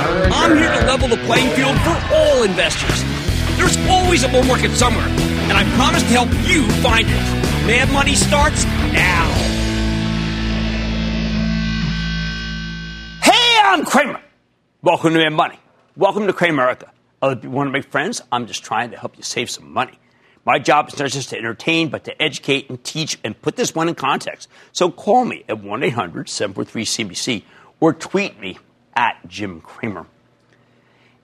I'm here to level the playing field for all investors. There's always a bull market somewhere, and I promise to help you find it. Mad Money starts now. Hey, I'm Cramer. Welcome to Mad Money. Welcome to Cramerica. Other people want to make friends? I'm just trying to help you save some money. My job is not just to entertain, but to educate and teach and put this one in context. So call me at 1-800-743-CBC or tweet me at Jim Cramer.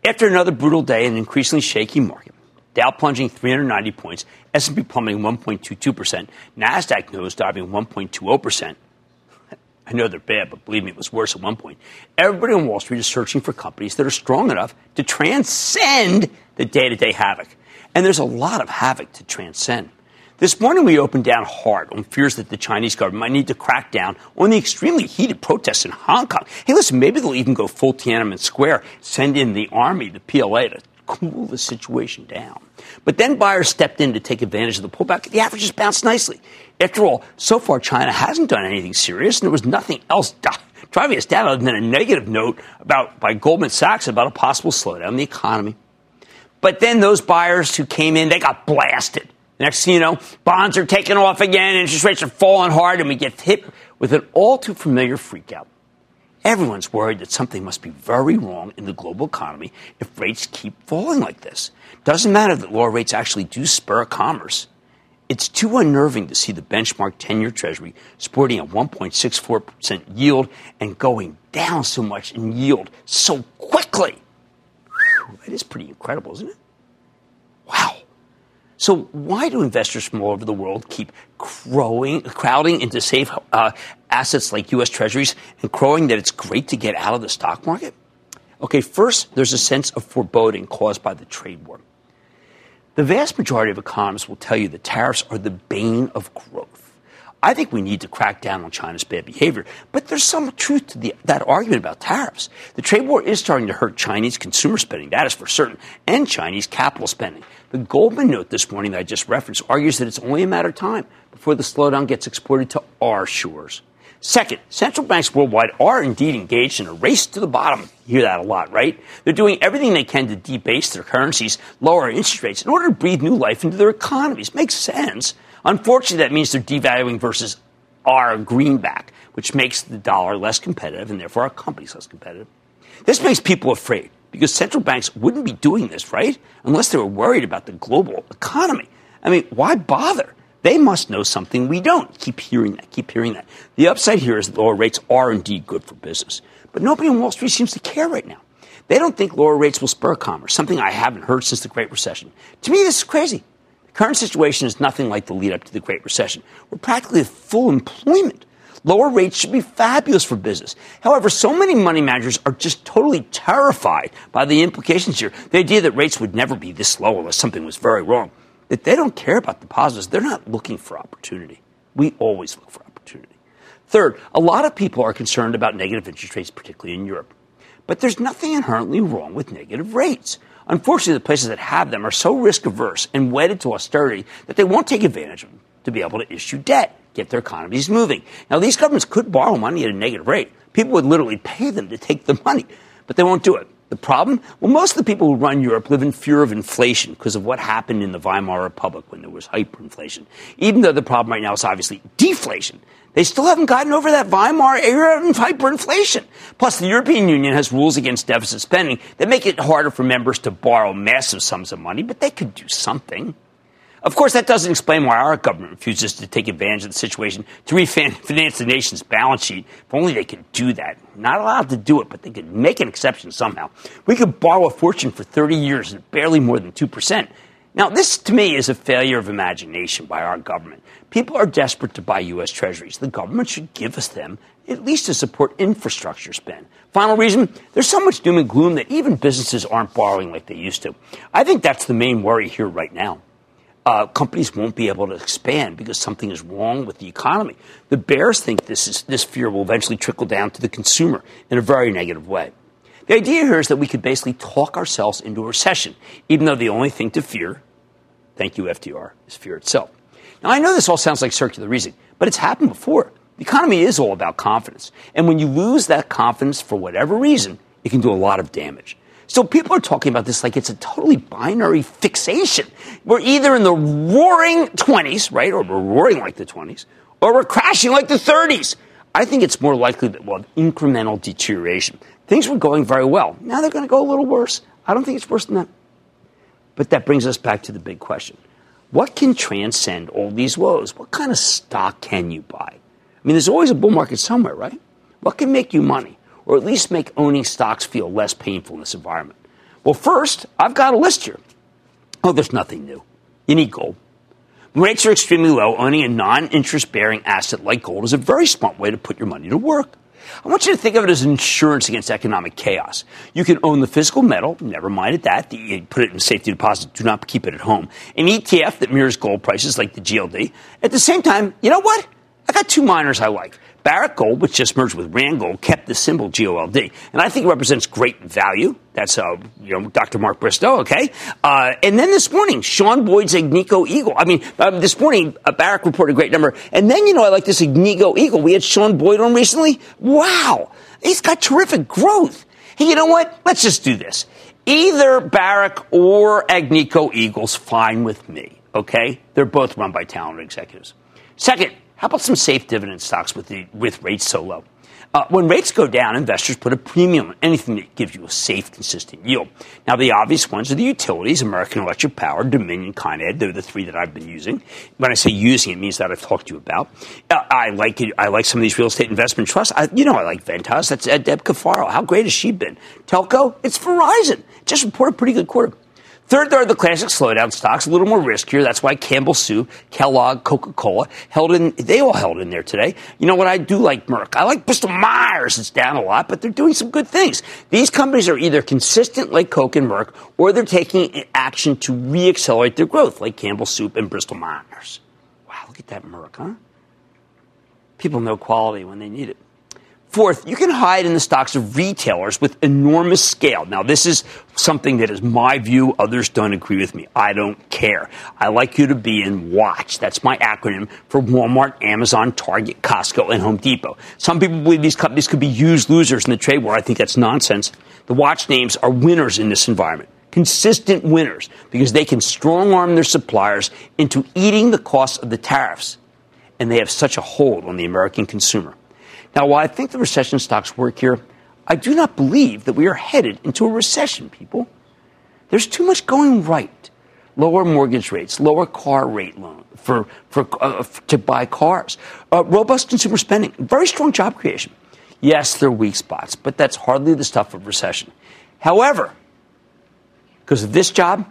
After another brutal day in an increasingly shaky market, Dow plunging 390 points, S&P plummeting 1.22%, NASDAQ nose diving 1.20%. I know they're bad, but believe me, it was worse at one point. Everybody on Wall Street is searching for companies that are strong enough to transcend the day-to-day havoc. And there's a lot of havoc to transcend. This morning, we opened down hard on fears that the Chinese government might need to crack down on the extremely heated protests in Hong Kong. Hey, listen, maybe they'll even go full Tiananmen Square, send in the army, the PLA, to cool the situation down. But then buyers stepped in to take advantage of the pullback. The averages bounced nicely. After all, so far China hasn't done anything serious, and there was nothing else driving us down other than a negative note by Goldman Sachs about a possible slowdown in the economy. But then those buyers who came in, they got blasted. Next thing you know, bonds are taking off again, interest rates are falling hard, and we get hit with an all-too-familiar freakout. Everyone's worried that something must be very wrong in the global economy if rates keep falling like this. Doesn't matter that lower rates actually do spur commerce. It's too unnerving to see the benchmark 10-year Treasury sporting a 1.64% yield and going down so much in yield so quickly. Whew, that is pretty incredible, isn't it? Wow. So why do investors from all over the world keep crowding into safe assets like U.S. Treasuries and crowing that it's great to get out of the stock market? Okay, first, there's a sense of foreboding caused by the trade war. The vast majority of economists will tell you that tariffs are the bane of growth. I think we need to crack down on China's bad behavior, but there's some truth to that argument about tariffs. The trade war is starting to hurt Chinese consumer spending, that is for certain, and Chinese capital spending. The Goldman note this morning that I just referenced argues that it's only a matter of time before the slowdown gets exported to our shores. Second, central banks worldwide are indeed engaged in a race to the bottom. You hear that a lot, right? They're doing everything they can to debase their currencies, lower interest rates, in order to breathe new life into their economies. Makes sense. Unfortunately, that means they're devaluing versus our greenback, which makes the dollar less competitive and therefore our companies less competitive. This makes people afraid because central banks wouldn't be doing this, right? Unless they were worried about the global economy. I mean, why bother? They must know something we don't. Keep hearing that. The upside here is that lower rates are indeed good for business. But nobody on Wall Street seems to care right now. They don't think lower rates will spur commerce, something I haven't heard since the Great Recession. To me, this is crazy. Current situation is nothing like the lead up to the Great Recession. We're practically at full employment. Lower rates should be fabulous for business. However, so many money managers are just totally terrified by the implications here. The idea that rates would never be this low unless something was very wrong. That they don't care about the positives. They're not looking for opportunity. We always look for opportunity. Third, a lot of people are concerned about negative interest rates, particularly in Europe. But there's nothing inherently wrong with negative rates. Unfortunately, the places that have them are so risk-averse and wedded to austerity that they won't take advantage of them to be able to issue debt, get their economies moving. Now, these governments could borrow money at a negative rate. People would literally pay them to take the money, but they won't do it. The problem? Well, most of the people who run Europe live in fear of inflation because of what happened in the Weimar Republic when there was hyperinflation. Even though the problem right now is obviously deflation, they still haven't gotten over that Weimar era of hyperinflation. Plus, the European Union has rules against deficit spending that make it harder for members to borrow massive sums of money, but they could do something. Of course, that doesn't explain why our government refuses to take advantage of the situation to refinance the nation's balance sheet. If only they could do that. Not allowed to do it, but they could make an exception somehow. We could borrow a fortune for 30 years at barely more than 2%. Now, this, to me, is a failure of imagination by our government. People are desperate to buy U.S. Treasuries. The government should give us them, at least to support infrastructure spend. Final reason, there's so much doom and gloom that even businesses aren't borrowing like they used to. I think that's the main worry here right now. Companies won't be able to expand because something is wrong with the economy. The bears think this fear will eventually trickle down to the consumer in a very negative way. The idea here is that we could basically talk ourselves into a recession, even though the only thing to fear, thank you FDR, is fear itself. Now, I know this all sounds like circular reasoning, but it's happened before. The economy is all about confidence. And when you lose that confidence for whatever reason, it can do a lot of damage. So people are talking about this like it's a totally binary fixation. We're either in the roaring 20s, right, or we're roaring like the 20s, or we're crashing like the 30s. I think it's more likely that we'll have incremental deterioration. Things were going very well. Now they're going to go a little worse. I don't think it's worse than that. But that brings us back to the big question. What can transcend all these woes? What kind of stock can you buy? I mean, there's always a bull market somewhere, right? What can make you money? Or at least make owning stocks feel less painful in this environment? Well, first, I've got a list here. Oh, there's nothing new. You need gold. When rates are extremely low, owning a non-interest-bearing asset like gold is a very smart way to put your money to work. I want you to think of it as insurance against economic chaos. You can own the physical metal, never mind at that, you put it in safety deposit, do not keep it at home, an ETF that mirrors gold prices like the GLD. At the same time, you know what? I got two miners I like. Barrick Gold, which just merged with Randgold, kept the symbol GOLD, and I think it represents great value. That's Dr. Mark Bristow, okay? And then this morning, Sean Boyd's Agnico Eagle. This morning, Barrick reported a great number, and then, I like this Agnico Eagle. We had Sean Boyd on recently. Wow, he's got terrific growth. Hey, you know what? Let's just do this. Either Barrick or Agnico Eagle's fine with me, okay? They're both run by talented executives. Second, how about some safe dividend stocks with rates so low? When rates go down, investors put a premium on anything that gives you a safe, consistent yield. Now, the obvious ones are the utilities, American Electric Power, Dominion, Con Ed. They're the three that I've been using. When I say using, it means that I've talked to you about. I like some of these real estate investment trusts. I like Ventas. That's Deb Cafaro. How great has she been? Telco? It's Verizon. Just reported a pretty good quarter. Third, there are the classic slowdown stocks, a little more riskier. That's why Campbell's Soup, Kellogg, Coca-Cola, they all held in there today. You know what? I do like Merck. I like Bristol-Myers. It's down a lot, but they're doing some good things. These companies are either consistent like Coke and Merck, or they're taking action to re-accelerate their growth like Campbell's Soup and Bristol-Myers. Wow, look at that Merck, huh? People know quality when they need it. Fourth, you can hide in the stocks of retailers with enormous scale. Now, this is something that is my view. Others don't agree with me. I don't care. I like you to be in WATCH. That's my acronym for Walmart, Amazon, Target, Costco, and Home Depot. Some people believe these companies could be huge losers in the trade war. I think that's nonsense. The WATCH names are winners in this environment. Consistent winners, because they can strong-arm their suppliers into eating the cost of the tariffs. And they have such a hold on the American consumer. Now, while I think the recession stocks work here, I do not believe that we are headed into a recession, people. There's too much going right. Lower mortgage rates, lower car rate loan to buy cars, robust consumer spending, very strong job creation. Yes, there are weak spots, but that's hardly the stuff of recession. However, because of this job,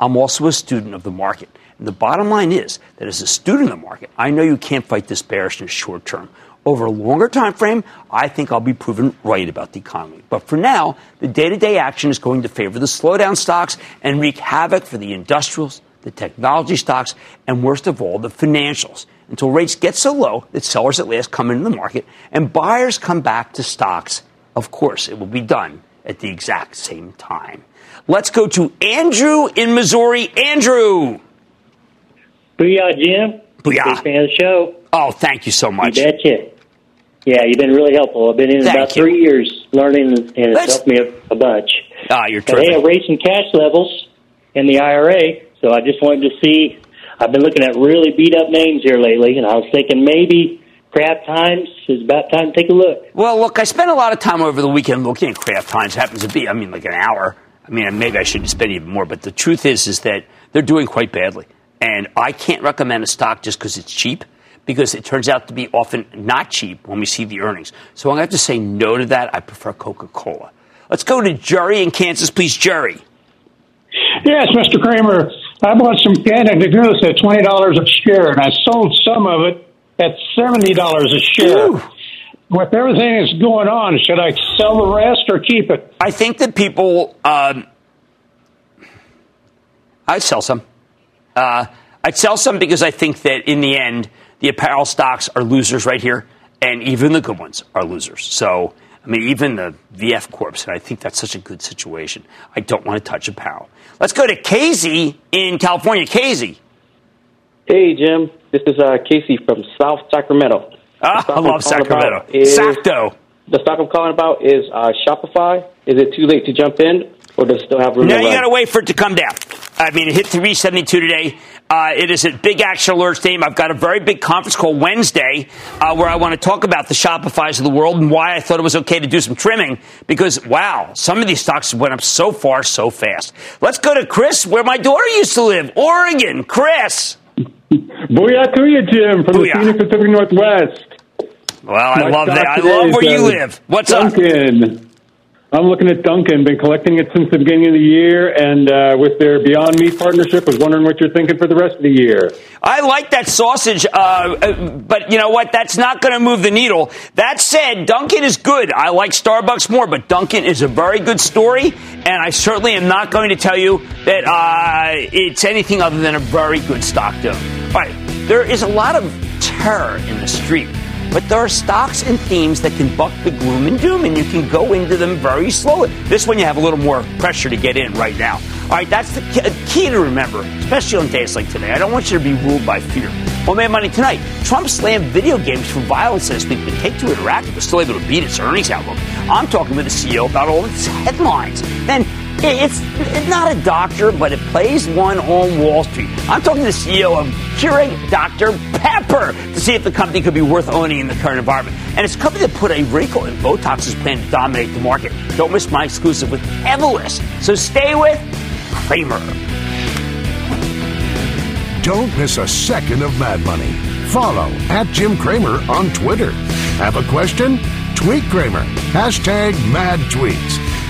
I'm also a student of the market. And the bottom line is that as a student of the market, I know you can't fight this bearishness short term. Over a longer time frame, I think I'll be proven right about the economy. But for now, the day-to-day action is going to favor the slowdown stocks and wreak havoc for the industrials, the technology stocks, and worst of all, the financials, until rates get so low that sellers at last come into the market and buyers come back to stocks. Of course, it will be done at the exact same time. Let's go to Andrew in Missouri. Andrew! Booyah, Jim. Booyah. Big fan of the show. Oh, thank you so much. You betcha. Yeah, you've been really helpful. I've been in about 3 years learning, and it's helped me a bunch. Ah, you're terrific. Today I'm raising cash levels in the IRA, so I just wanted to see. I've been looking at really beat-up names here lately, and I was thinking maybe Craft Times is about time to take a look. Well, look, I spent a lot of time over the weekend looking at Craft Times. It happens to be, like an hour. Maybe I shouldn't spend even more, but the truth is that they're doing quite badly. And I can't recommend a stock just because it's cheap, because it turns out to be often not cheap when we see the earnings. So I'm going to have to say no to that. I prefer Coca-Cola. Let's go to Jerry in Kansas. Please, Jerry. Yes, Mr. Kramer. I bought some Canada Goose at $20 a share, and I sold some of it at $70 a share. Ooh. With everything that's going on, should I sell the rest or keep it? I think that people... I'd sell some. I'd sell some because I think that in the end, the apparel stocks are losers right here, and even the good ones are losers. So, even the VF Corps, and I think that's such a good situation. I don't want to touch apparel. Let's go to Casey in California. Casey. Hey, Jim. This is Casey from South Sacramento. I love Sacramento. Sacto. The stock I'm calling about is Shopify. Is it too late to jump in, or does it still have room to run? No, you got to wait for it to come down. It hit 372 today. It is a big action alert theme. I've got a very big conference call Wednesday where I want to talk about the Shopifys of the world and why I thought it was okay to do some trimming because, wow, some of these stocks went up so far so fast. Let's go to Chris, where my daughter used to live, Oregon. Chris. Booyah to you, Jim, from Booyah. The Phoenix Pacific Northwest. Well, I love that. I love where you live. What's Dunkin'. Up? I'm looking at Dunkin'. Been collecting it since the beginning of the year, and with their Beyond Meat partnership, was wondering what you're thinking for the rest of the year. I like that sausage, but you know what? That's not going to move the needle. That said, Dunkin' is good. I like Starbucks more, but Dunkin' is a very good story, and I certainly am not going to tell you that it's anything other than a very good stock deal. All right, there is a lot of terror in the street. But there are stocks and themes that can buck the gloom and doom, and you can go into them very slowly. This one, you have a little more pressure to get in right now. All right, that's the key to remember, especially on days like today. I don't want you to be ruled by fear. On Mad Money tonight, Trump slammed video games for violence this week, but Take Two Interactive was still able to beat its earnings outlook. I'm talking with the CEO about all its headlines. Then it's not a doctor, but it plays one on Wall Street. I'm talking to the CEO of Keurig Dr. Pepper to see if the company could be worth owning in the current environment. And it's a company that put a wrinkle in Botox's plan to dominate the market. Don't miss my exclusive with Evolus. So stay with Kramer. Don't miss a second of Mad Money. Follow @JimKramer on Twitter. Have a question? Tweet Kramer. #MadTweets.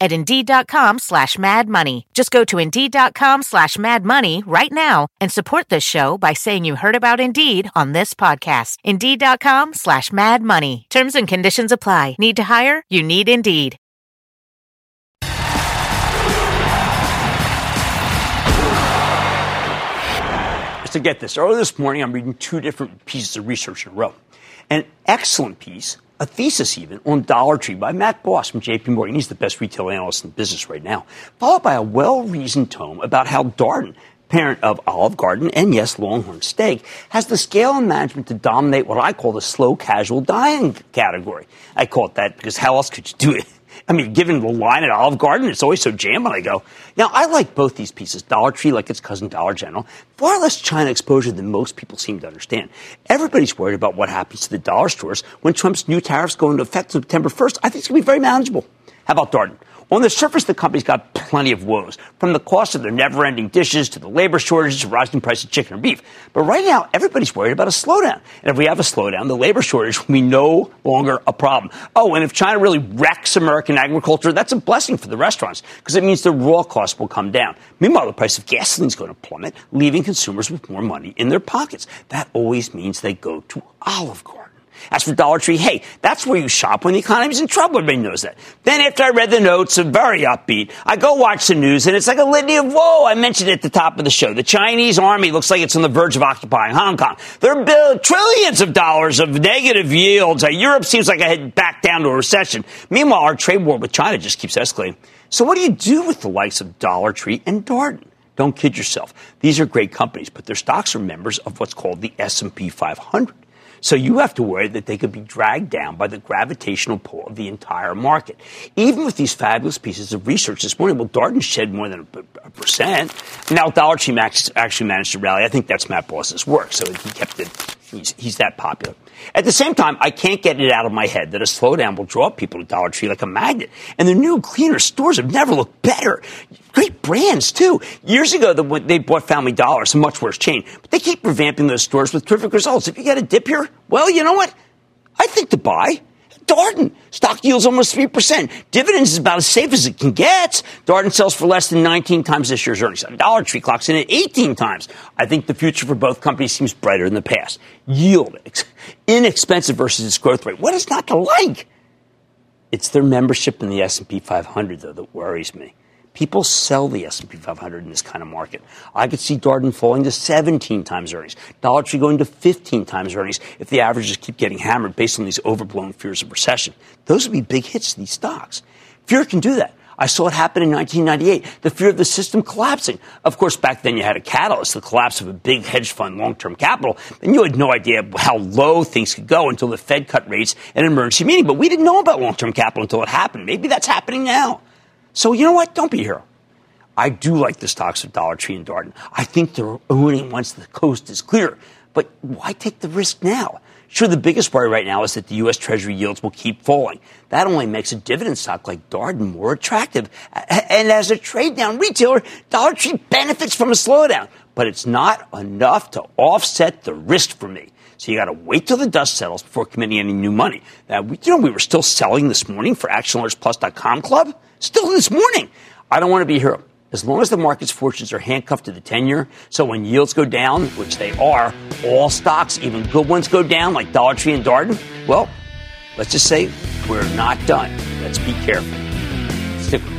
at Indeed.com/Mad Money. Just go to Indeed.com/Mad Money right now and support this show by saying you heard about Indeed on this podcast. Indeed.com/Mad Money. Terms and conditions apply. Need to hire? You need Indeed. To get this, earlier this morning, I'm reading two different pieces of research in a row. An excellent piece, a thesis even, on Dollar Tree by Matt Boss from JP Morgan. He's the best retail analyst in the business right now. Followed by a well-reasoned tome about how Darden, parent of Olive Garden and, yes, Longhorn Steak, has the scale and management to dominate what I call the slow casual dining category. I call it that because how else could you do it? I mean, given the line at Olive Garden, it's always so jammed when I go. Now, I like both these pieces, Dollar Tree like its cousin Dollar General, far less China exposure than most people seem to understand. Everybody's worried about what happens to the dollar stores when Trump's new tariffs go into effect September 1st. I think it's going to be very manageable. How about Darden? On the surface, the company's got plenty of woes, from the cost of their never-ending dishes to the labor shortages to rising price of chicken and beef. But right now, everybody's worried about a slowdown. And if we have a slowdown, the labor shortage will be no longer a problem. Oh, and if China really wrecks American agriculture, that's a blessing for the restaurants, because it means the raw costs will come down. Meanwhile, the price of gasoline is going to plummet, leaving consumers with more money in their pockets. That always means they go to Olive Garden. As for Dollar Tree, hey, that's where you shop when the economy's in trouble. Everybody knows that. Then after I read the notes, I'm very upbeat. I go watch the news, and it's like a litany of woe. I mentioned it at the top of the show. The Chinese army looks like it's on the verge of occupying Hong Kong. They're building trillions of dollars of negative yields. Europe seems like I head back down to a recession. Meanwhile, our trade war with China just keeps escalating. So what do you do with the likes of Dollar Tree and Darden? Don't kid yourself. These are great companies, but their stocks are members of what's called the S&P 500. So you have to worry that they could be dragged down by the gravitational pull of the entire market. Even with these fabulous pieces of research this morning, well, Darden shed more than a percent. Now, Dollar Tree actually managed to rally. I think that's Matt Boss's work, so he kept it. He's that popular. At the same time, I can't get it out of my head that a slowdown will draw people to Dollar Tree like a magnet. And their new, cleaner stores have never looked better. Great brands, too. Years ago, they bought Family Dollar, a much worse chain. But they keep revamping those stores with terrific results. If you got a dip here, well, you know what? I think to buy. Darden. Stock yields almost 3%. Dividends is about as safe as it can get. Darden sells for less than 19 times this year's earnings. Dollar Tree clocks in at 18 times. I think the future for both companies seems brighter than the past. Yield. Inexpensive versus its growth rate. What is not to like? It's their membership in the S&P 500, though, that worries me. People sell the S&P 500 in this kind of market. I could see Darden falling to 17 times earnings, Dollar Tree going to 15 times earnings if the averages keep getting hammered based on these overblown fears of recession. Those would be big hits to these stocks. Fear can do that. I saw it happen in 1998, the fear of the system collapsing. Of course, back then you had a catalyst, the collapse of a big hedge fund, long-term capital, and you had no idea how low things could go until the Fed cut rates at an emergency meeting. But we didn't know about long-term capital until it happened. Maybe that's happening now. So you know what? Don't be a hero. I do like the stocks of Dollar Tree and Darden. I think they're owning once the coast is clear. But why take the risk now? Sure, the biggest worry right now is that the U.S. Treasury yields will keep falling. That only makes a dividend stock like Darden more attractive. And as a trade-down retailer, Dollar Tree benefits from a slowdown. But it's not enough to offset the risk for me. So you got to wait till the dust settles before committing any new money. Now, we were still selling this morning for ActionAlertsPlus.com Club. Still this morning. I don't want to be a hero. As long as the market's fortunes are handcuffed to the 10-year, so when yields go down, which they are, all stocks, even good ones, go down, like Dollar Tree and Darden, well, let's just say we're not done. Let's be careful. Stick with me.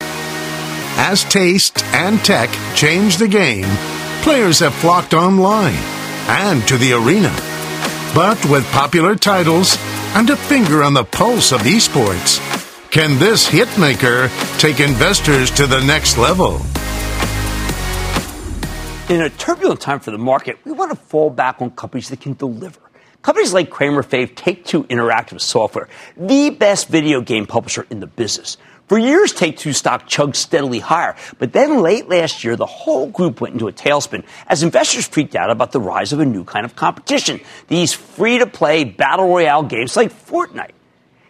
As taste and tech change the game, players have flocked online and to the arena. But with popular titles and a finger on the pulse of esports, can this hitmaker take investors to the next level? In a turbulent time for the market, we want to fall back on companies that can deliver. Companies like Cramer fave Take Two Interactive Software, the best video game publisher in the business. For years, Take Two stock chugged steadily higher, but then late last year, the whole group went into a tailspin as investors freaked out about the rise of a new kind of competition, these free-to-play battle royale games like Fortnite.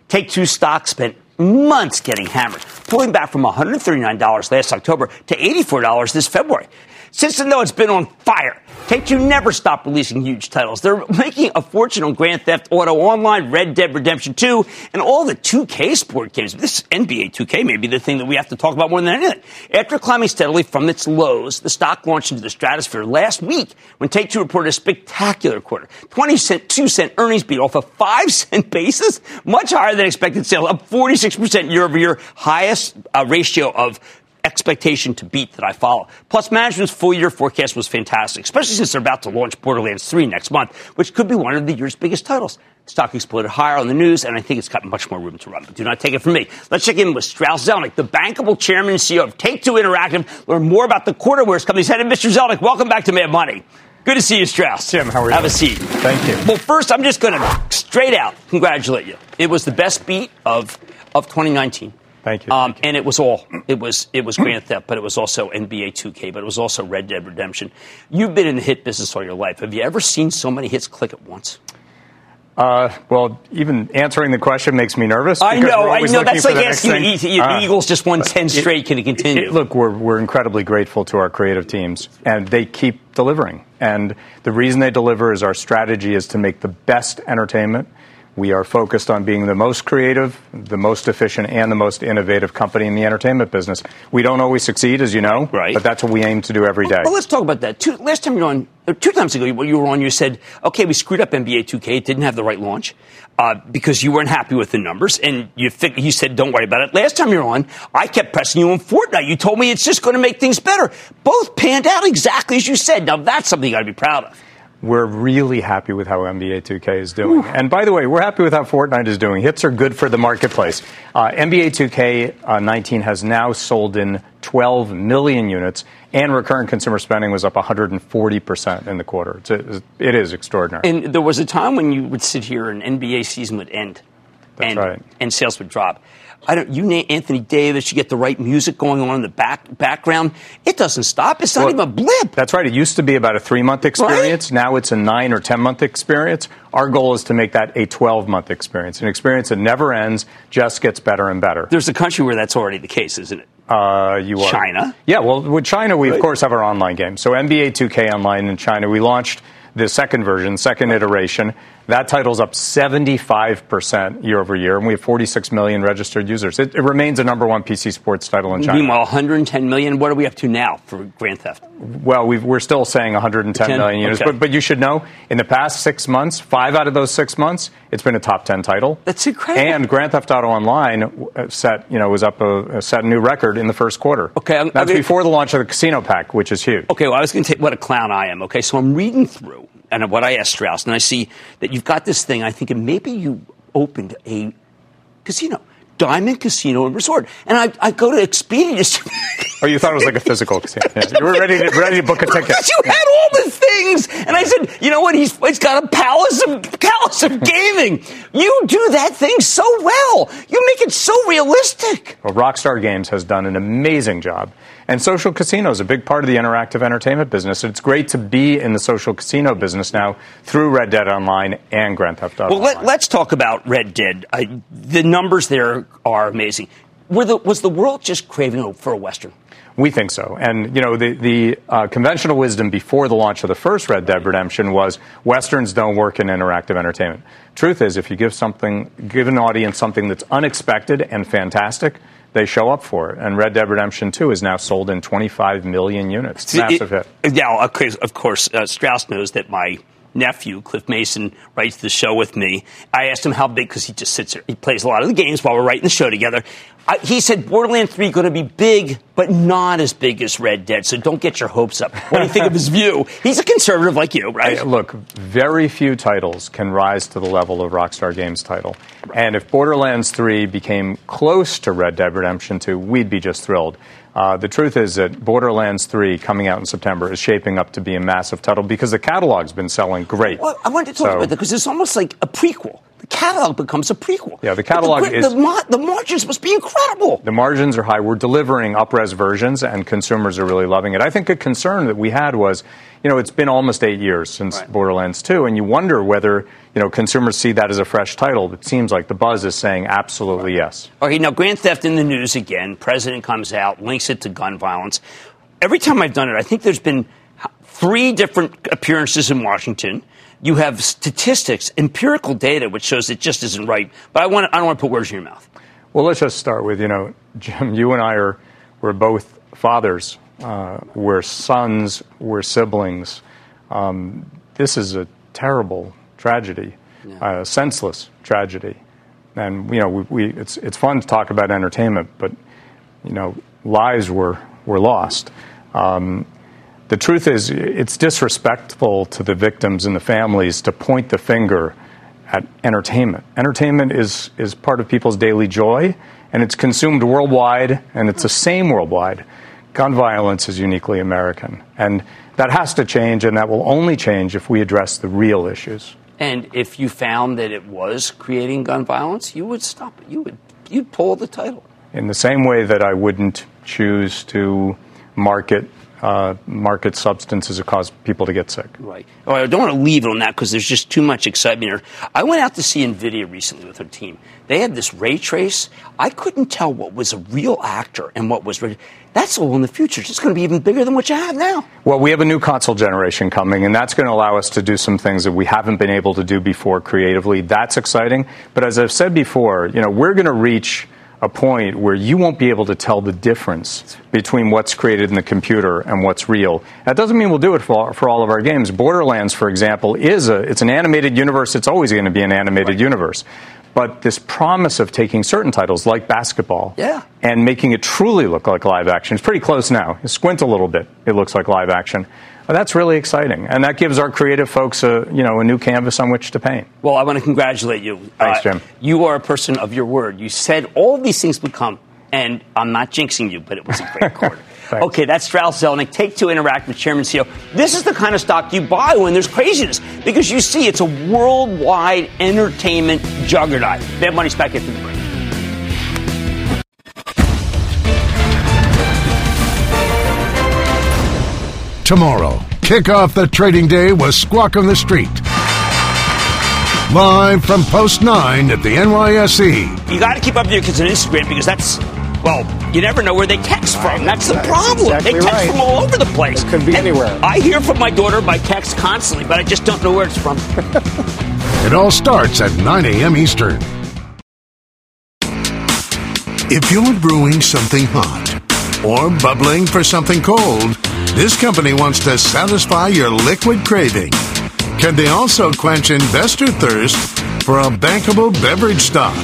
Take Two stock spent months getting hammered, pulling back from $139 last October to $84 this February. Since then, though, it's been on fire. Take-Two never stopped releasing huge titles. They're making a fortune on Grand Theft Auto Online, Red Dead Redemption 2, and all the 2K sport games. This NBA 2K may be the thing that we have to talk about more than anything. After climbing steadily from its lows, the stock launched into the stratosphere last week when Take-Two reported a spectacular quarter. 22-cent earnings beat off a 5-cent basis, much higher than expected sales, up 46% year-over-year, highest ratio of expectation to beat that I follow. Plus, management's full-year forecast was fantastic, especially since they're about to launch Borderlands 3 next month, which could be one of the year's biggest titles. The stock exploded higher on the news, and I think it's got much more room to run, but do not take it from me. Let's check in with Strauss Zelnick, the bankable chairman and CEO of Take-Two Interactive. Learn more about the quarter where his company's headed. Mr. Zelnick, welcome back to Mad Money. Good to see you, Strauss. Tim, how are you? Have a seat. Thank you. Well, first, I'm just going to straight out congratulate you. It was the best beat of 2019. Thank you. And it was all. It was Grand Theft, but it was also NBA 2K, but it was also Red Dead Redemption. You've been in the hit business all your life. Have you ever seen so many hits click at once? Well, even answering the question makes me nervous. I know. That's like asking the Eagles just won 10 straight. Can it continue? Look, we're incredibly grateful to our creative teams, and they keep delivering. And the reason they deliver is our strategy is to make the best entertainment. We are focused on being the most creative, the most efficient, and the most innovative company in the entertainment business. We don't always succeed, as you know, right. But that's what we aim to do every day. Well, let's talk about that. Two times ago, when you were on, you said, okay, we screwed up NBA 2K. It didn't have the right launch because you weren't happy with the numbers. And you said, don't worry about it. Last time you were on, I kept pressing you on Fortnite. You told me it's just going to make things better. Both panned out exactly as you said. Now, that's something you got to be proud of. We're really happy with how NBA 2K is doing. And by the way, we're happy with how Fortnite is doing. Hits are good for the marketplace. NBA 2K19 has now sold in 12 million units, and recurrent consumer spending was up 140% in the quarter. It is extraordinary. And there was a time when you would sit here and NBA season would end. That's right. And sales would drop. You name Anthony Davis, you get the right music going on in the background. It doesn't stop. It's not even a blip. That's right. It used to be about a 3-month experience. Right? Now it's a 9 or 10-month experience. Our goal is to make that a 12-month experience, an experience that never ends, just gets better and better. There's a country where that's already the case, isn't it? China? Yeah, well, with China, we, of course, have our online game. So NBA 2K Online in China, we launched the second version, second iteration, That title's up 75% year over year, and we have 46 million registered users. It remains the number one PC sports title in China. Meanwhile, 110 million. What are we up to now for Grand Theft? Well, we're still saying 110 million units, okay. but you should know, in the past 6 months, 5 out of those 6 months, it's been a top 10 title. That's incredible. And Grand Theft Auto Online set a new record in the first quarter. Okay, before the launch of the Casino Pack, which is huge. Okay, well, I was going to take what a clown I am. Okay, so I'm reading through. And what I asked Strauss, and I see that you've got this thing, I think, and maybe you opened a casino, Diamond Casino and Resort. And I go to Expedia. Oh, you thought it was like a physical casino. Yeah. You were ready to book a ticket. You had all the things. And I said, you know what? He's got a palace of gaming. You do that thing so well. You make it so realistic. Well, Rockstar Games has done an amazing job. And social casino is a big part of the interactive entertainment business. It's great to be in the social casino business now through Red Dead Online and Grand Theft Auto. Well, let's talk about Red Dead. The numbers there are amazing. Was the world just craving for a Western? We think so. And, you know, the conventional wisdom before the launch of the first Red Dead Redemption was Westerns don't work in interactive entertainment. Truth is, if you give an audience something that's unexpected and fantastic, they show up for it. And Red Dead Redemption 2 is now sold in 25 million units. Massive hit. Yeah, of course, Strauss knows that my nephew, Cliff Mason, writes the show with me. I asked him how big, because he just sits there. He plays a lot of the games while we're writing the show together. He said Borderlands 3 is going to be big, but not as big as Red Dead, so don't get your hopes up. What do you think of his view? He's a conservative like you, right? Look, very few titles can rise to the level of Rockstar Games' title. Right. And if Borderlands 3 became close to Red Dead Redemption 2, we'd be just thrilled. The truth is that Borderlands 3, coming out in September, is shaping up to be a massive title because the catalog's been selling great. Well, I wanted to talk about that because it's almost like a prequel. The catalog becomes a prequel. Yeah, the catalog is... The margins must be incredible. The margins are high. We're delivering up-res versions, and consumers are really loving it. I think a concern that we had was, you know, it's been almost 8 years since Borderlands 2, and you wonder whether, you know, consumers see that as a fresh title. It seems like the buzz is saying absolutely yes. Okay, now Grand Theft in the news again. President comes out, links it to gun violence. Every time I've done it, I think there's been 3 different appearances in Washington. You have statistics, empirical data, which shows it just isn't right. But I don't want to put words in your mouth. Well, let's just start with, you know, Jim, you and I we're both fathers. We're sons. We're siblings. This is a terrible tragedy, senseless tragedy. And, you know, it's fun to talk about entertainment, but, you know, lives were lost. The truth is, it's disrespectful to the victims and the families to point the finger at entertainment. Entertainment is part of people's daily joy, and it's consumed worldwide, and it's the same worldwide. Gun violence is uniquely American, and that has to change, and that will only change if we address the real issues. And if you found that it was creating gun violence, you would stop it. You'd pull the title. In the same way that I wouldn't choose to market substances that cause people to get sick. Right. Oh, I don't want to leave it on that because there's just too much excitement here. I went out to see NVIDIA recently with her team. They had this ray trace. I couldn't tell what was a real actor and what was... That's all in the future. It's going to be even bigger than what you have now. Well, we have a new console generation coming, and that's going to allow us to do some things that we haven't been able to do before creatively. That's exciting. But as I've said before, you know, we're going to reach a point where you won't be able to tell the difference between what's created in the computer and what's real. That doesn't mean we'll do it for all of our games. Borderlands, for example, it's an animated universe. It's always going to be an animated universe. But this promise of taking certain titles like basketball and making it truly look like live action, it's pretty close now. You squint a little bit, it looks like live action. That's really exciting, and that gives our creative folks a new canvas on which to paint. Well, I want to congratulate you. Thanks, Jim. You are a person of your word. You said all these things would come, and I'm not jinxing you, but it was a great quarter. Okay, that's Strauss Zelnick, Take Two Interactive Chairman and CEO. This is the kind of stock you buy when there's craziness, because you see it's a worldwide entertainment juggernaut. Mad Money's back after the break. Tomorrow, kick off the trading day with Squawk on the Street. Live from Post 9 at the NYSE. You got to keep up with your kids on Instagram because that's, well, you never know where they text from. That's the problem. Exactly they text from all over the place. It could be anywhere. I hear from my daughter by text constantly, but I just don't know where it's from. It all starts at 9 a.m. Eastern. If you're brewing something hot or bubbling for something cold, this company wants to satisfy your liquid craving. Can they also quench investor thirst for a bankable beverage stock?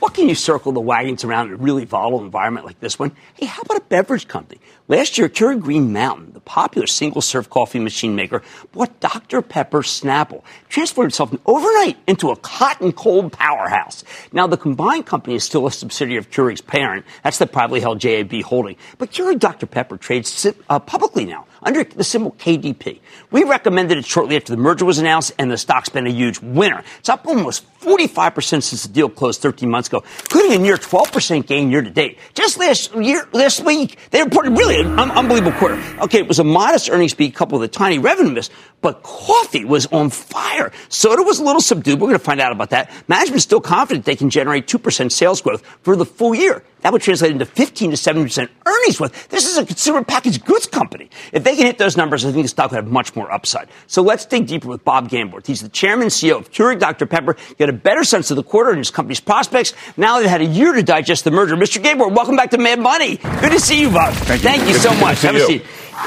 What can you circle the wagons around in a really volatile environment like this one? Hey, how about a beverage company? Last year, Keurig Green Mountain, the popular single-serve coffee machine maker, bought Dr. Pepper Snapple, transformed itself overnight into a cotton-cold powerhouse. Now, the combined company is still a subsidiary of Keurig's parent. That's the privately held JAB holding. But Keurig Dr. Pepper trades publicly now under the symbol KDP. We recommended it shortly after the merger was announced, and the stock's been a huge winner. It's up almost 45% since the deal closed 13 months ago, including a near 12% gain year-to-date. Just last week, they reported really an unbelievable quarter. Okay, it was a modest earnings beat coupled with a tiny revenue miss, but coffee was on fire. Soda was a little subdued. We're going to find out about that. Management's still confident they can generate 2% sales growth for the full year. That would translate into 15 to 7% earnings growth. This is a consumer packaged goods company. If they can hit those numbers, I think the stock would have much more upside. So let's dig deeper with Bob Gamborth. He's the chairman and CEO of Keurig Dr. Pepper. Get a better sense of the quarter and his company's prospects. Now they've had a year to digest the merger. Mr. Gamborth, welcome back to Mad Money. Good to see you, Bob. Thank you so much. Have a seat.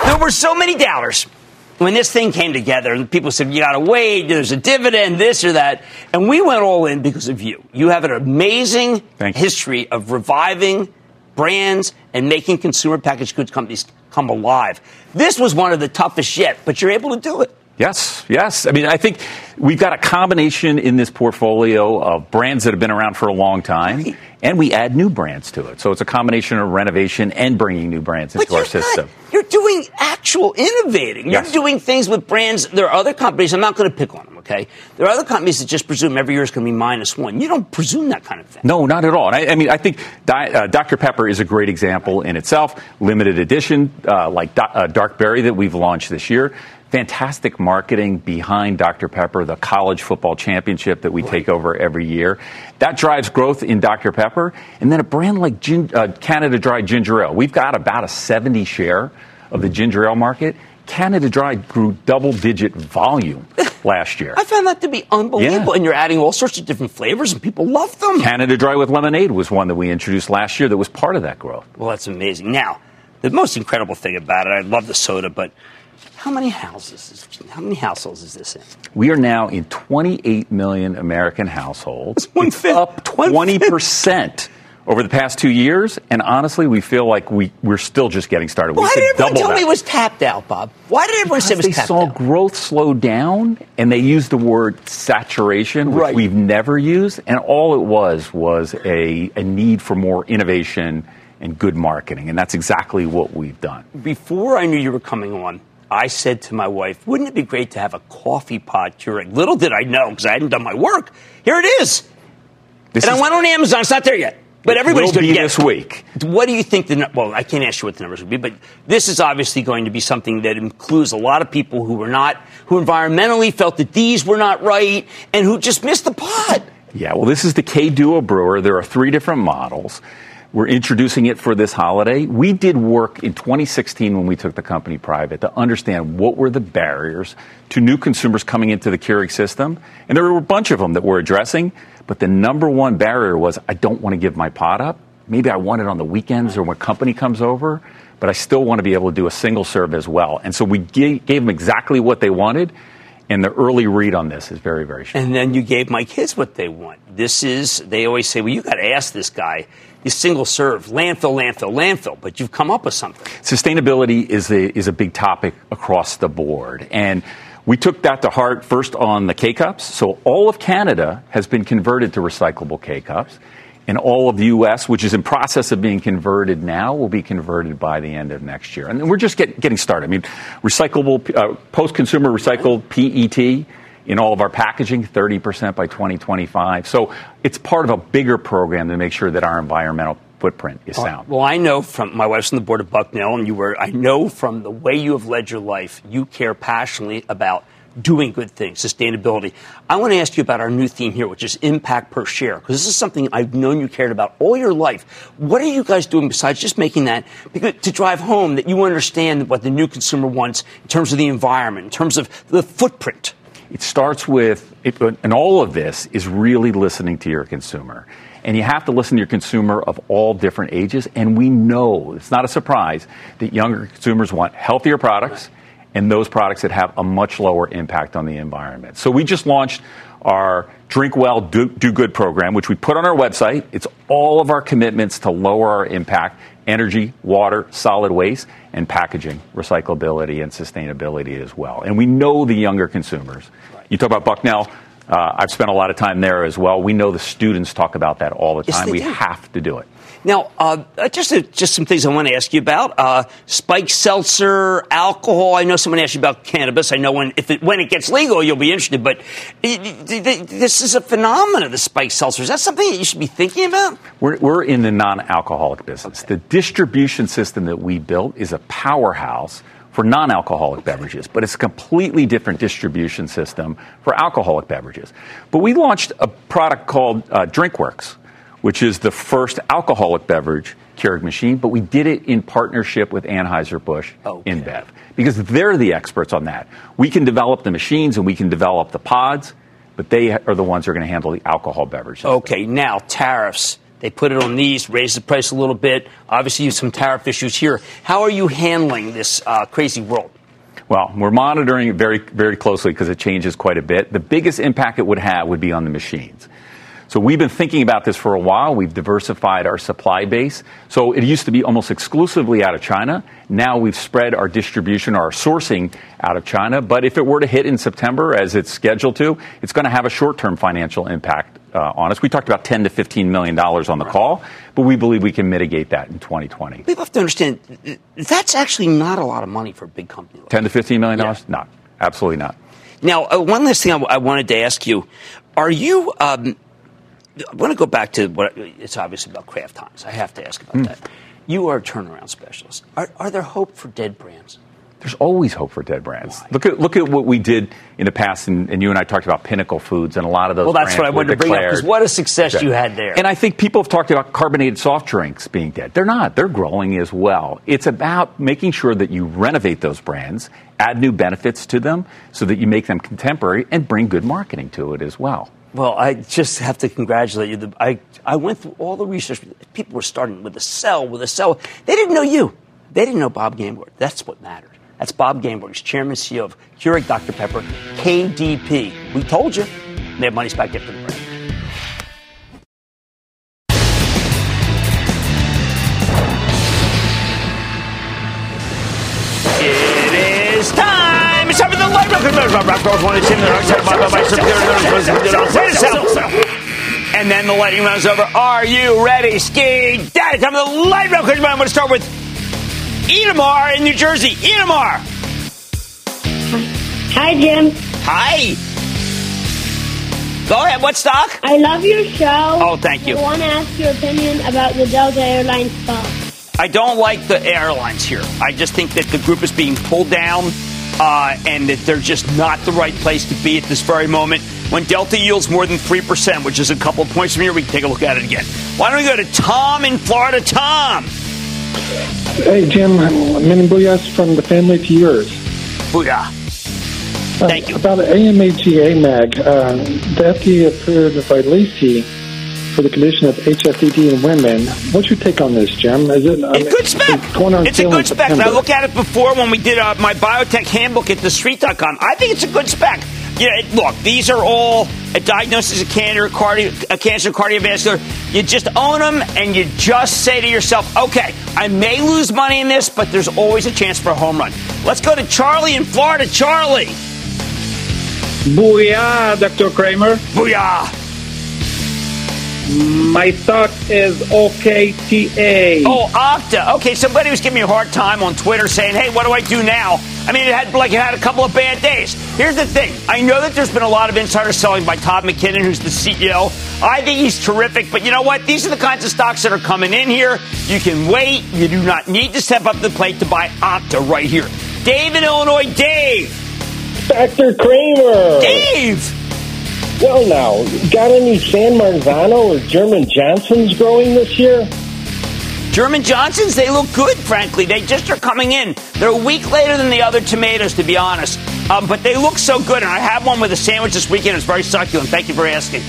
There were so many doubters when this thing came together, and people said, you got to wait, there's a dividend, this or that. And we went all in because of you. You have an amazing history of reviving brands and making consumer packaged goods companies come alive. This was one of the toughest yet, but you're able to do it. Yes. I mean, I think we've got a combination in this portfolio of brands that have been around for a long time, right, and we add new brands to it. So it's a combination of renovation and bringing new brands into our system. You're doing actual innovating. Yes. You're doing things with brands. There are other companies, I'm not going to pick on them, okay? There are other companies that just presume every year is going to be -1. You don't presume that kind of thing. No, not at all. And I mean, I think Dr. Pepper is a great example in itself. Limited edition, like Dark Berry that we've launched this year. Fantastic marketing behind Dr. Pepper, the college football championship that we take over every year. That drives growth in Dr. Pepper. And then a brand like Canada Dry Ginger Ale. We've got about a 70% share of the ginger ale market. Canada Dry grew double-digit volume last year. I found that to be unbelievable. Yeah. And you're adding all sorts of different flavors, and people love them. Canada Dry with lemonade was one that we introduced last year that was part of that growth. Well, that's amazing. Now, the most incredible thing about it, I love the soda, but How many households is this in? We are now in 28 million American households. It's up 20% over the past 2 years, and honestly, we feel like we're still just getting started. Why did everyone tell me it was tapped out, Bob? Why did everyone say it was tapped out? Because they saw growth slow down, and they used the word saturation, which we've never used, and all it was a need for more innovation and good marketing, and that's exactly what we've done. Before I knew you were coming on, I said to my wife, wouldn't it be great to have a coffee pot Keurig? Little did I know, because I hadn't done my work. Here it is. I went on Amazon. It's not there yet. But everybody's going to get it. It will be this week. What do you think well, I can't ask you what the numbers would be, but this is obviously going to be something that includes a lot of people who environmentally felt that these were not right and who just missed the pot. Yeah, well, this is the K-Duo Brewer. There are 3 different models. We're introducing it for this holiday. We did work in 2016 when we took the company private to understand what were the barriers to new consumers coming into the Keurig system. And there were a bunch of them that we're addressing. But the number one barrier was, I don't want to give my pot up. Maybe I want it on the weekends or when company comes over. But I still want to be able to do a single serve as well. And so we gave them exactly what they wanted. And the early read on this is very, very short. And then you gave my kids what they want. They always say, well, you got to ask this guy. The single serve, landfill, but you've come up with something. Sustainability is a big topic across the board. And we took that to heart first on the K-cups. So all of Canada has been converted to recyclable K-cups. And all of the U.S., which is in process of being converted now, will be converted by the end of next year. And we're just getting started. I mean, recyclable, post-consumer recycled PET in all of our packaging, 30% by 2025. So it's part of a bigger program to make sure that our environmental footprint is sound. Well, I know from my wife's on the board of Bucknell, and I know from the way you have led your life, you care passionately about doing good things, sustainability. I want to ask you about our new theme here, which is impact per share, because this is something I've known you cared about all your life. What are you guys doing besides just making that to drive home that you understand what the new consumer wants in terms of the environment, in terms of the footprint? It starts with, and all of this is really listening to your consumer. And you have to listen to your consumer of all different ages. And we know, it's not a surprise, that younger consumers want healthier products and those products that have a much lower impact on the environment. So we just launched our Drink Well, Do Good program, which we put on our website. It's all of our commitments to lower our impact: energy, water, solid waste, and packaging, recyclability, and sustainability as well. And we know the younger consumers. You talk about Bucknell. I've spent a lot of time there as well. We know the students talk about that all the time. Yes, we have to do it. Now, just some things I want to ask you about. Spike seltzer, alcohol. I know someone asked you about cannabis. I know when it gets legal, you'll be interested. But this is a phenomenon, the spike seltzer. Is that something that you should be thinking about? We're in the non-alcoholic business. Okay. The distribution system that we built is a powerhouse for non-alcoholic beverages, but it's a completely different distribution system for alcoholic beverages. But we launched a product called DrinkWorks, which is the first alcoholic beverage Keurig machine, but we did it in partnership with Anheuser-Busch InBev, because they're the experts on that. We can develop the machines and we can develop the pods, but they are the ones who are going to handle the alcohol beverages. Okay, now tariffs. They put it on these, raised the price a little bit. Obviously, you have some tariff issues here. How are you handling this crazy world? Well, we're monitoring it very, very closely because it changes quite a bit. The biggest impact it would have would be on the machines. So we've been thinking about this for a while. We've diversified our supply base. So it used to be almost exclusively out of China. Now we've spread our distribution, our sourcing out of China. But if it were to hit in September, as it's scheduled to, it's going to have a short-term financial impact on us. We talked about $10 to $15 million on the call, but we believe we can mitigate that in 2020. People have to understand, that's actually not a lot of money for a big company. Like $10 to $15 million? Yeah. No, absolutely not. Now, one last thing I wanted to ask you. Are you... I want to go back to what it's obviously about Craft Times. I have to ask about that. You are a turnaround specialist. Are there hope for dead brands? There's always hope for dead brands. Why? Look at what we did in the past, and you and I talked about Pinnacle Foods and a lot of those. Well, that's brands what I wanted to bring up, because what a success you had there. And I think people have talked about carbonated soft drinks being dead. They're not. They're growing as well. It's about making sure that you renovate those brands, add new benefits to them, so that you make them contemporary and bring good marketing to it as well. Well, I just have to congratulate you. I went through all the research. People were starting with a cell, They didn't know you. They didn't know Bob Gamborg. That's what mattered. That's Bob Gamborg, Chairman and CEO of Keurig Dr. Pepper, KDP. We told you. Mad Money's back after the break. And then the lightning round's over. Are you ready, Ski Daddy? Time for the lightning round. I'm going to start with Edomar in New Jersey. Edomar. Hi, Jim. Hi. Go ahead. What stock? I love your show. Oh, thank you. I want to ask your opinion about the Delta Airlines stock. I don't like the airlines here. I just think that the group is being pulled down. And that they're just not the right place to be at this very moment. When Delta yields more than 3%, which is a couple of points from here, we can take a look at it again. Why don't we go to Tom in Florida? Tom! Hey, Jim. I'm many booyahs from the family to yours. Booyah. Thank you. About AMAGA Mag, the FDA approved Vyleesi for the condition of HFED in women. What's your take on this, Jim? Is it a good spec? It's a good spec. I looked at it before when we did my biotech handbook at thestreet.com. I think it's a good spec. Yeah, look, these are all a diagnosis of cancer, cardiovascular. You just own them and you just say to yourself, okay, I may lose money in this, but there's always a chance for a home run. Let's go to Charlie in Florida. Charlie. Booyah, Dr. Kramer. Booyah. My stock is OKTA. Oh, Okta. Okay, somebody was giving me a hard time on Twitter saying, hey, what do I do now? I mean, it had a couple of bad days. Here's the thing. I know that there's been a lot of insider selling by Todd McKinnon, who's the CEO. I think he's terrific. But you know what? These are the kinds of stocks that are coming in here. You can wait. You do not need to step up the plate to buy Okta right here. Dave in Illinois. Dave. Dr. Kramer. Dave. Well, now, got any San Marzano or German Johnsons growing this year? German Johnsons, they look good, frankly. They just are coming in. They're a week later than the other tomatoes, to be honest. But they look so good, and I had one with a sandwich this weekend. It's very succulent. Thank you for asking.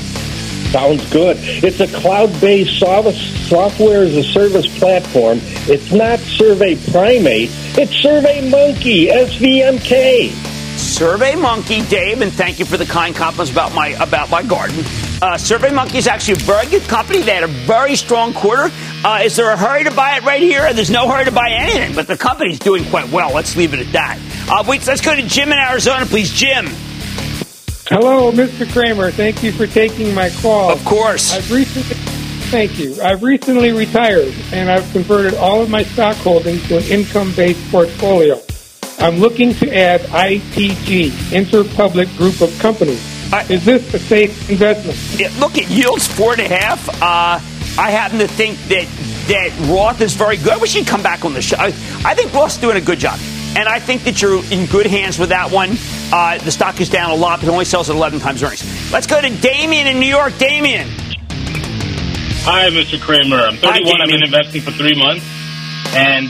Sounds good. It's a cloud-based software as a service platform. It's not Survey Primate. It's Survey Monkey, SVMK. Survey Monkey, Dave, and thank you for the kind compliments about my garden. Survey Monkey is actually a very good company. They had a very strong quarter. Is there a hurry to buy it right here? There's no hurry to buy anything, but the company's doing quite well. Let's leave it at that. Let's go to Jim in Arizona, please, Jim. Hello, Mr. Kramer. Thank you for taking my call. Of course. I've recently retired, and I've converted all of my stock holdings to an income-based portfolio. I'm looking to add IPG, Interpublic Group of Companies. Is this a safe investment? Look, it yields 4.5. I happen to think that Roth is very good. We should come back on the show. I think Roth's doing a good job. And I think that you're in good hands with that one. The stock is down a lot, but it only sells at 11 times earnings. Let's go to Damien in New York. Damien. Hi, Mr. Kramer. I'm 31. I've been investing for 3 months. And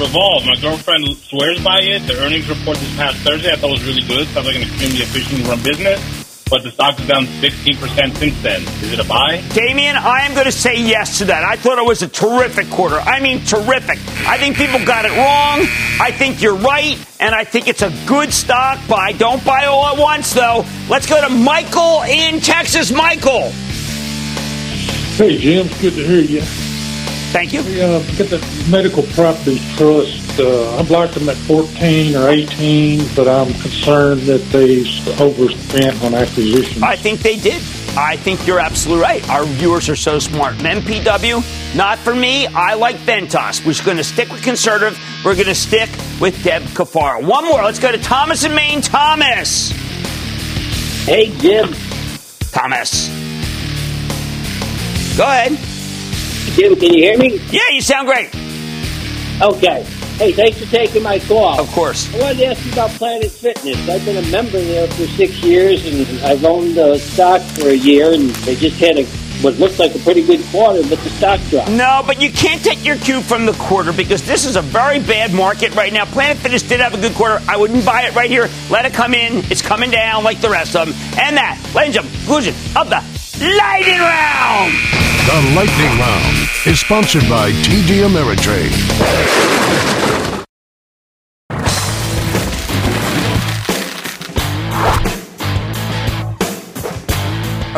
Revolve, my girlfriend swears by it. The earnings report this past Thursday I thought was really good. Sounds like an extremely efficiently run business. But the stock is down 16% since then. Is it a buy? Damien, I am going to say yes to that. I thought it was a terrific quarter. I mean, terrific. I think people got it wrong. I think you're right. And I think it's a good stock buy. Don't buy all at once, though. Let's go to Michael in Texas. Michael. Hey, Jim. Good to hear you. Thank you. We get the medical property trust. I've locked them at 14 or 18, but I'm concerned that they overspent on acquisitions. I think they did. I think you're absolutely right. Our viewers are so smart. MPW, not for me. I like Ventas. We're going to stick with conservative. We're going to stick with Deb Cafaro. One more. Let's go to Thomas in Maine. Thomas. Hey, Jim. Thomas. Go ahead. Jim, can you hear me? Yeah, you sound great. Okay. Hey, thanks for taking my call. Of course. I wanted to ask you about Planet Fitness. I've been a member there for 6 years, and I've owned the stock for a year, and they just had what looked like a pretty good quarter, but the stock dropped. No, but you can't take your cue from the quarter because this is a very bad market right now. Planet Fitness did have a good quarter. I wouldn't buy it right here. Let it come in. It's coming down like the rest of them. And that, ladies and gentlemen, conclusion of the Lightning Round! The Lightning Round is sponsored by TD Ameritrade.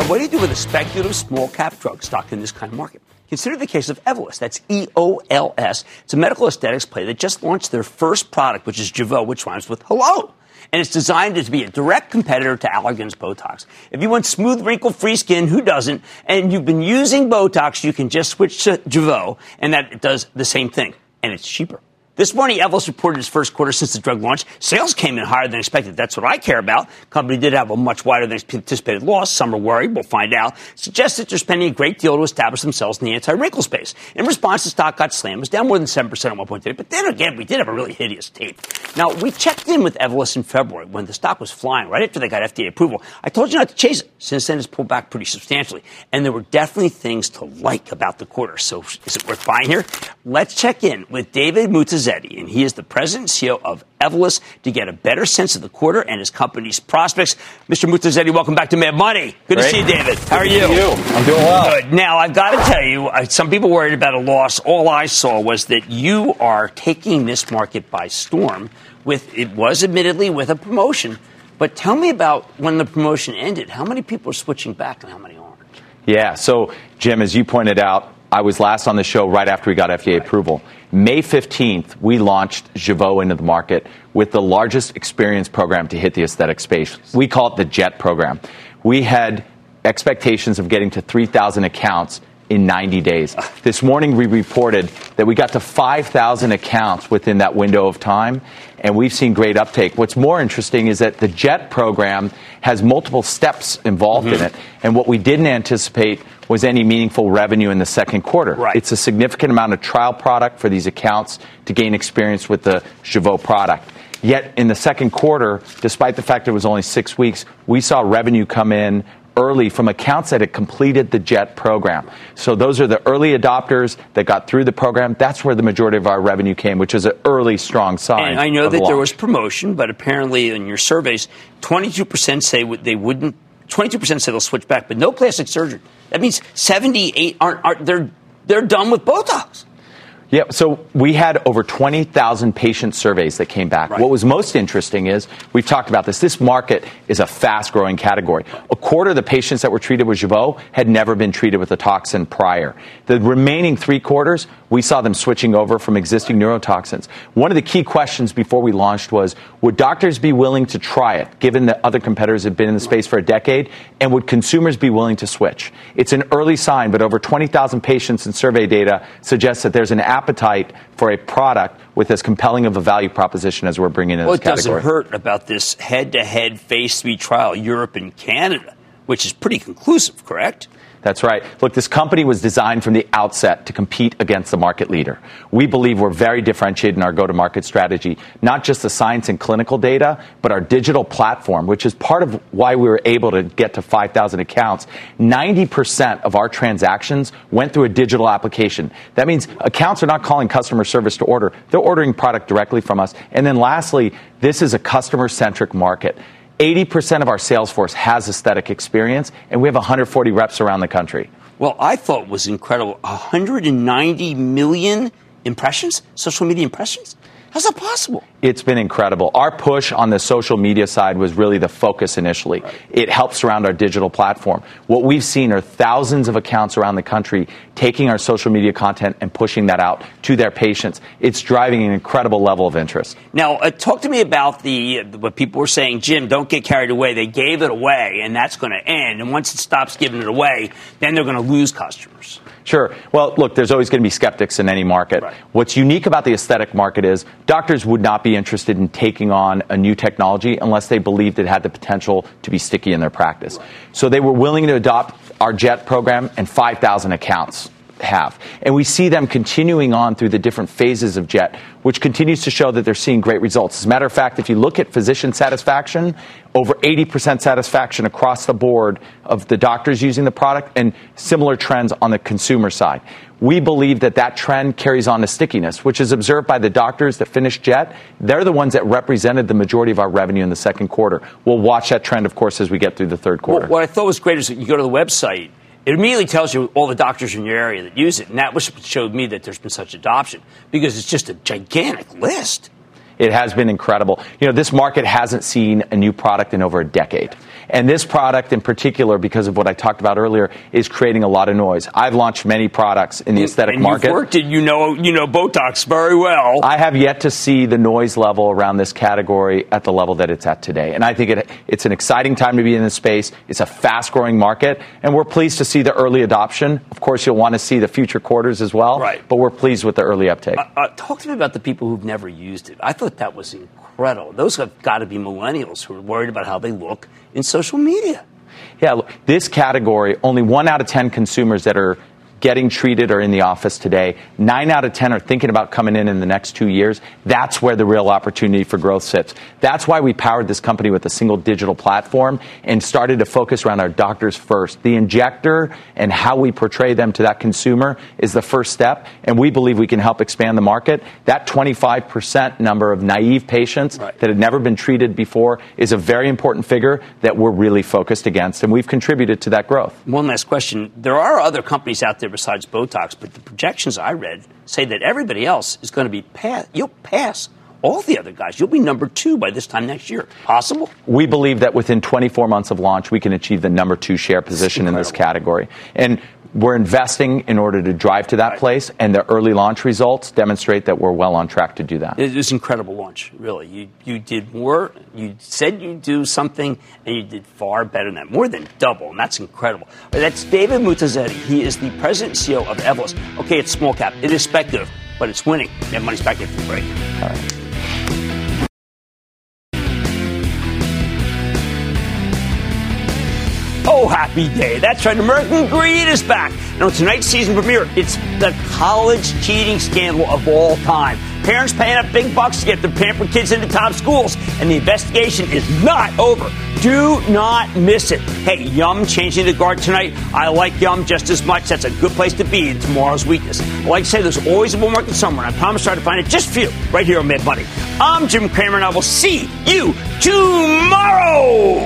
What do you do with a speculative small-cap drug stock in this kind of market? Consider the case of Evolus. That's E-O-L-S. It's a medical aesthetics play that just launched their first product, which is Jeuveau, which rhymes with hello. And it's designed to be a direct competitor to Allergan's Botox. If you want smooth, wrinkle-free skin, who doesn't, and you've been using Botox, you can just switch to Jeuveau, and that does the same thing, and it's cheaper. This morning, Evolus reported its first quarter since the drug launch. Sales came in higher than expected. That's what I care about. Company did have a much wider than anticipated loss. Some are worried. We'll find out. Suggests that they're spending a great deal to establish themselves in the anti-wrinkle space. In response, the stock got slammed. It was down more than 7% at one point today. But then again, we did have a really hideous tape. Now, we checked in with Evolus in February when the stock was flying right after they got FDA approval. I told you not to chase it. Since then, it's pulled back pretty substantially. And there were definitely things to like about the quarter. So is it worth buying here? Let's check in with David Mutazzi. And he is the president and CEO of Evolus to get a better sense of the quarter and his company's prospects. Mr. Mutazzetti, welcome back to Mad Money. Good to see you, David. How are you? I'm doing well. Good. Now, I've got to tell you, some people worried about a loss. All I saw was that you are taking this market by storm. It was admittedly with a promotion. But tell me about when the promotion ended. How many people are switching back and how many aren't? Yeah. So, Jim, as you pointed out, I was last on the show right after we got FDA approval. May 15th, we launched Jeuveau into the market with the largest experience program to hit the aesthetic space. We call it the JET program. We had expectations of getting to 3,000 accounts in 90 days. This morning, we reported that we got to 5,000 accounts within that window of time, and we've seen great uptake. What's more interesting is that the JET program has multiple steps involved in it, and what we didn't anticipate was any meaningful revenue in the second quarter. Right. It's a significant amount of trial product for these accounts to gain experience with the Jeuveau product. Yet in the second quarter, despite the fact it was only 6 weeks, we saw revenue come in early from accounts that had completed the JET program. So those are the early adopters that got through the program. That's where the majority of our revenue came, which is an early strong sign. And I know that there was promotion, but apparently in your surveys, 22% say they wouldn't. 22% say they'll switch back, but no plastic surgery. That means 78 aren't they're done with Botox. Yeah, so we had over 20,000 patient surveys that came back. Right. What was most interesting is, we've talked about this, this market is a fast-growing category. A quarter of the patients that were treated with Jeuveau had never been treated with a toxin prior. The remaining three-quarters, we saw them switching over from existing neurotoxins. One of the key questions before we launched was, would doctors be willing to try it, given that other competitors have been in the space for a decade, and would consumers be willing to switch? It's an early sign, but over 20,000 patients and survey data suggests that there's an appetite for a product with as compelling of a value proposition as we're bringing in this category. Well, it doesn't hurt about this head-to-head phase 3 trial, Europe and Canada, which is pretty conclusive, correct? That's right. Look, this company was designed from the outset to compete against the market leader. We believe we're very differentiated in our go-to-market strategy, not just the science and clinical data, but our digital platform, which is part of why we were able to get to 5,000 accounts. 90% of our transactions went through a digital application. That means accounts are not calling customer service to order. They're ordering product directly from us. And then lastly, this is a customer-centric market. 80% of our sales force has aesthetic experience, and we have 140 reps around the country. Well, I thought it was incredible. 190 million impressions, social media impressions? How's that possible? It's been incredible. Our push on the social media side was really the focus initially. Right. It helps around our digital platform. What we've seen are thousands of accounts around the country taking our social media content and pushing that out to their patients. It's driving an incredible level of interest. Now, talk to me about what people were saying, Jim, don't get carried away. They gave it away, and that's going to end. And once it stops giving it away, then they're going to lose customers. Sure. Well, look, there's always going to be skeptics in any market. Right. What's unique about the aesthetic market is doctors would not be interested in taking on a new technology unless they believed it had the potential to be sticky in their practice. Right. So they were willing to adopt our JET program, and 5,000 accounts have. And we see them continuing on through the different phases of JET, which continues to show that they're seeing great results. As a matter of fact, if you look at physician satisfaction, over 80% satisfaction across the board of the doctors using the product, and similar trends on the consumer side. We believe that that trend carries on to stickiness, which is observed by the doctors that finished JET. They're the ones that represented the majority of our revenue in the second quarter. We'll watch that trend, of course, as we get through the third quarter. Well, what I thought was great is that you go to the website, it immediately tells you all the doctors in your area that use it. And that was what showed me that there's been such adoption, because it's just a gigantic list. It has been incredible. You know, this market hasn't seen a new product in over a decade. And this product in particular, because of what I talked about earlier, is creating a lot of noise. I've launched many products in the aesthetic market. And you've worked it, you know Botox very well. I have yet to see the noise level around this category at the level that it's at today. And I think it's an exciting time to be in this space. It's a fast-growing market. And we're pleased to see the early adoption. Of course, you'll want to see the future quarters as well. Right. But we're pleased with the early uptake. Talk to me about the people who've never used it. I thought that was incredible. Those have got to be millennials who are worried about how they look in social media. Yeah, look, this category, only 1 out of 10 consumers that are getting treated are in the office today. 9 out of 10 are thinking about coming in the next 2 years. That's where the real opportunity for growth sits. That's why we powered this company with a single digital platform and started to focus around our doctors first. The injector and how we portray them to that consumer is the first step, and we believe we can help expand the market. That 25% number of naive patients that had never been treated before is a very important figure that we're really focused against, and we've contributed to that growth. One last question. There are other companies out there besides Botox, but the projections I read say that everybody else is going to be you'll pass all the other guys. You'll be number 2 by this time next year. Possible? We believe that within 24 months of launch, we can achieve the number 2 share position in this category. And we're investing in order to drive to that place, and the early launch results demonstrate that we're well on track to do that. It was an incredible launch, really. You did more. You said you'd do something, and you did far better than that, more than double, and that's incredible. That's David Muttazetti. He is the president and CEO of Evolus. Okay, it's small cap. It is speculative, but it's winning. That money's back in for the break. All right. Oh, happy day. That's right. American Greed is back. Now, tonight's season premiere, it's the college cheating scandal of all time. parents paying up big bucks to get their pampered kids into top schools, and the investigation is not over. Do not miss it. Hey, Yum changing the guard tonight. I like Yum just as much. That's a good place to be in tomorrow's weakness. Like I say, there's always a bull market somewhere, and I promise I'll try to find it just for you right here on Mad Money. I'm Jim Cramer, and I will see you tomorrow.